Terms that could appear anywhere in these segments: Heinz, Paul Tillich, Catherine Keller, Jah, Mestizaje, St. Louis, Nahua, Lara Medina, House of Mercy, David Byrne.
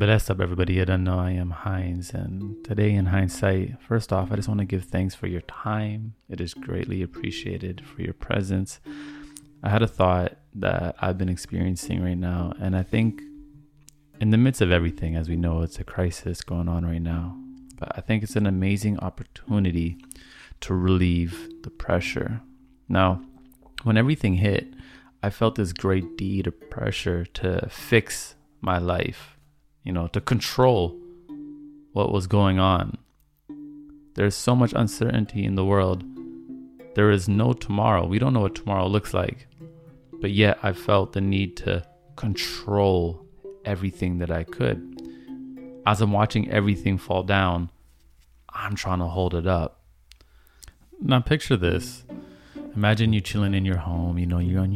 But that's up, everybody. You don't know I am Heinz, and today in hindsight, first off, I just want to give thanks for your time. It is greatly appreciated, for your presence. I had a thought that I've been experiencing right now, and I think in the midst of everything, as we know, it's a crisis going on right now, but I think it's an amazing opportunity to relieve the pressure. Now, when everything hit, I felt this great deed of pressure to fix my life, to control what was going on. There's so much uncertainty in the world. There is no tomorrow. We don't know what tomorrow looks like. But yet I felt the need to control everything that I could. As I'm watching everything fall down, I'm trying to hold it up. Now picture this. Imagine you chilling in your home, you're on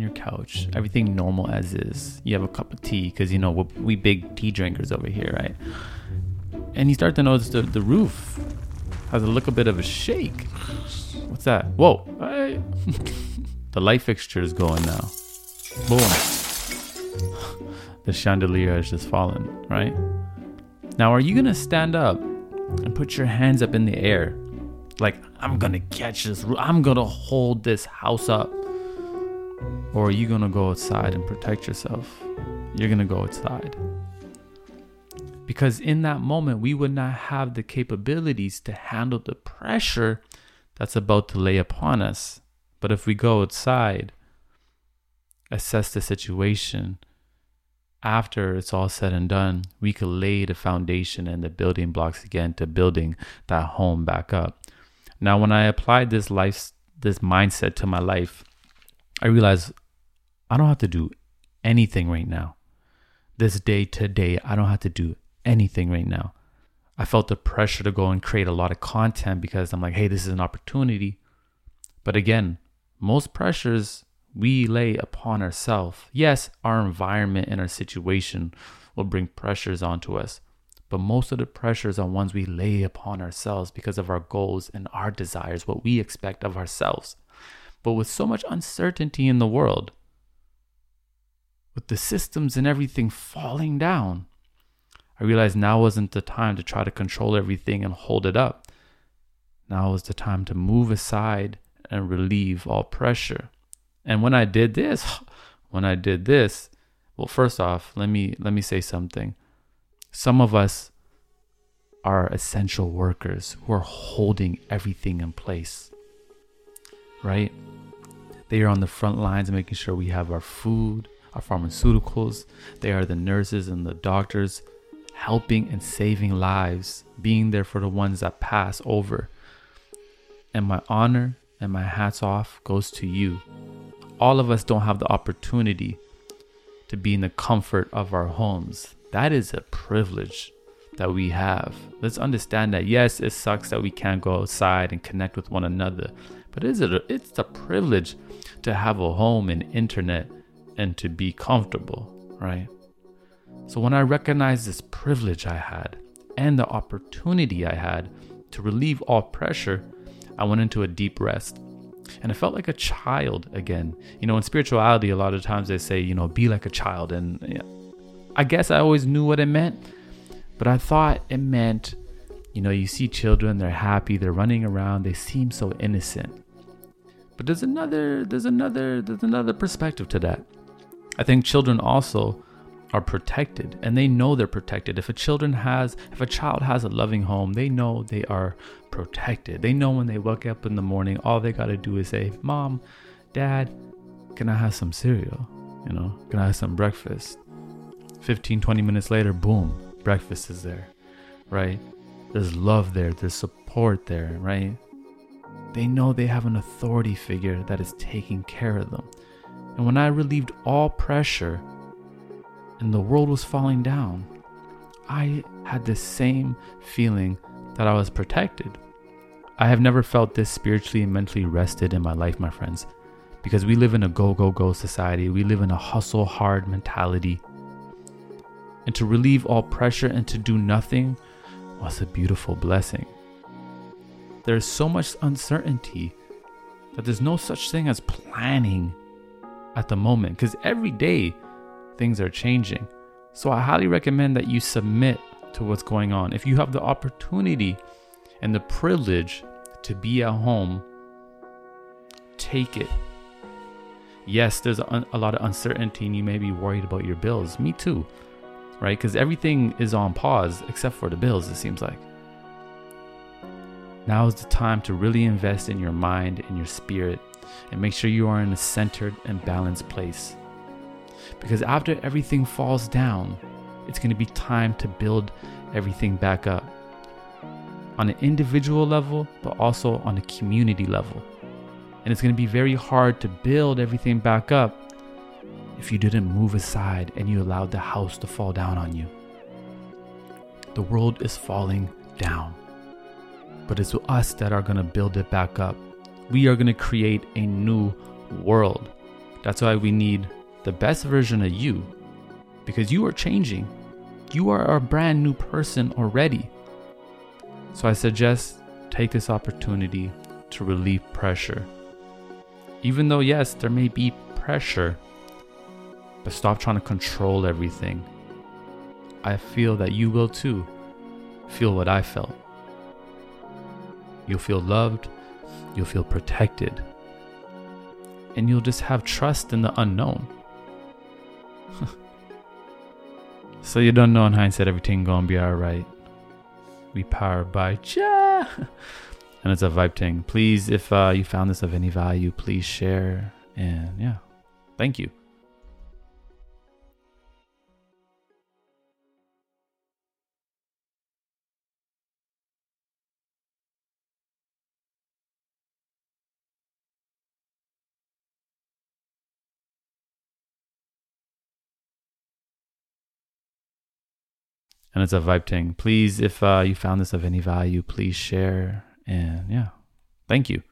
your couch, everything normal as is. You have a cup of tea because, we big tea drinkers over here, right? And you start to notice the roof has a little bit of a shake. What's that? Whoa. Hey. The light fixture is going now. Boom. The chandelier has just fallen, right? Now, are you going to stand up and put your hands up in the air? Like, I'm going to catch this. I'm going to hold this house up. Or are you going to go outside and protect yourself? You're going to go outside. Because in that moment, we would not have the capabilities to handle the pressure that's about to lay upon us. But if we go outside, assess the situation, after it's all said and done, we could lay the foundation and the building blocks again to building that home back up. Now, when I applied this mindset to my life, I realized I don't have to do anything right now. This day to day, I don't have to do anything right now. I felt the pressure to go and create a lot of content because I'm like, hey, this is an opportunity. But again, most pressures we lay upon ourselves. Yes, our environment and our situation will bring pressures onto us. But most of the pressures are ones we lay upon ourselves because of our goals and our desires, what we expect of ourselves. But with so much uncertainty in the world, with the systems and everything falling down, I realized now wasn't the time to try to control everything and hold it up. Now was the time to move aside and relieve all pressure. And when I did this, well, first off, let me say something. Some of us are essential workers who are holding everything in place, right? They are on the front lines making sure we have our food, our pharmaceuticals. They are the nurses and the doctors, helping and saving lives, being there for the ones that pass over. And my honor and my hats off goes to you. All of us don't have the opportunity to be in the comfort of our homes. That is a privilege that we have. Let's understand that. Yes, it sucks that we can't go outside and connect with one another, but it's the privilege to have a home and internet and to be comfortable, right? So when I recognized this privilege I had and the opportunity I had to relieve all pressure, I went into a deep rest. And I felt like a child again. In spirituality, a lot of times they say, be like a child. And I guess I always knew what it meant. But I thought it meant, you see children, they're happy, they're running around, they seem so innocent. But there's another perspective to that. I think children also are protected, and they know they're protected. If a child has a loving home, they know they are protected. They know when they wake up in the morning, all they got to do is say, Mom, Dad, can I have some cereal? Can I have some breakfast? 15, 20 minutes later, boom, breakfast is there, right? There's love there. There's support there, right? They know they have an authority figure that is taking care of them. And when I relieved all pressure, and the world was falling down, I had the same feeling that I was protected. I have never felt this spiritually and mentally rested in my life, my friends, because we live in a go, go, go society. We live in a hustle hard mentality. And to relieve all pressure and to do nothing was a beautiful blessing. There's so much uncertainty that there's no such thing as planning at the moment, because every day, things are changing. So I highly recommend that you submit to what's going on. If you have the opportunity and the privilege to be at home, take it. Yes, there's a lot of uncertainty and you may be worried about your bills. Me too, right? Because everything is on pause except for the bills, it seems like. Now is the time to really invest in your mind and your spirit and make sure you are in a centered and balanced place. Because after everything falls down, it's going to be time to build everything back up on an individual level, but also on a community level. And it's going to be very hard to build everything back up if you didn't move aside and you allowed the house to fall down on you. The world is falling down, but it's us that are going to build it back up. We are going to create a new world. That's why we need the best version of you, because you are changing. You are a brand new person already. So I suggest take this opportunity to relieve pressure. Even though, yes, there may be pressure, but stop trying to control everything. I feel that you will too feel what I felt. You'll feel loved, you'll feel protected, and you'll just have trust in the unknown. So you don't know in hindsight everything gonna be alright. We powered by Jah. And it's a vibe thing. Please, if you found this of any value, please share. And yeah, thank you. And it's a vibe thing. Please, if you found this of any value, please share. And yeah, thank you.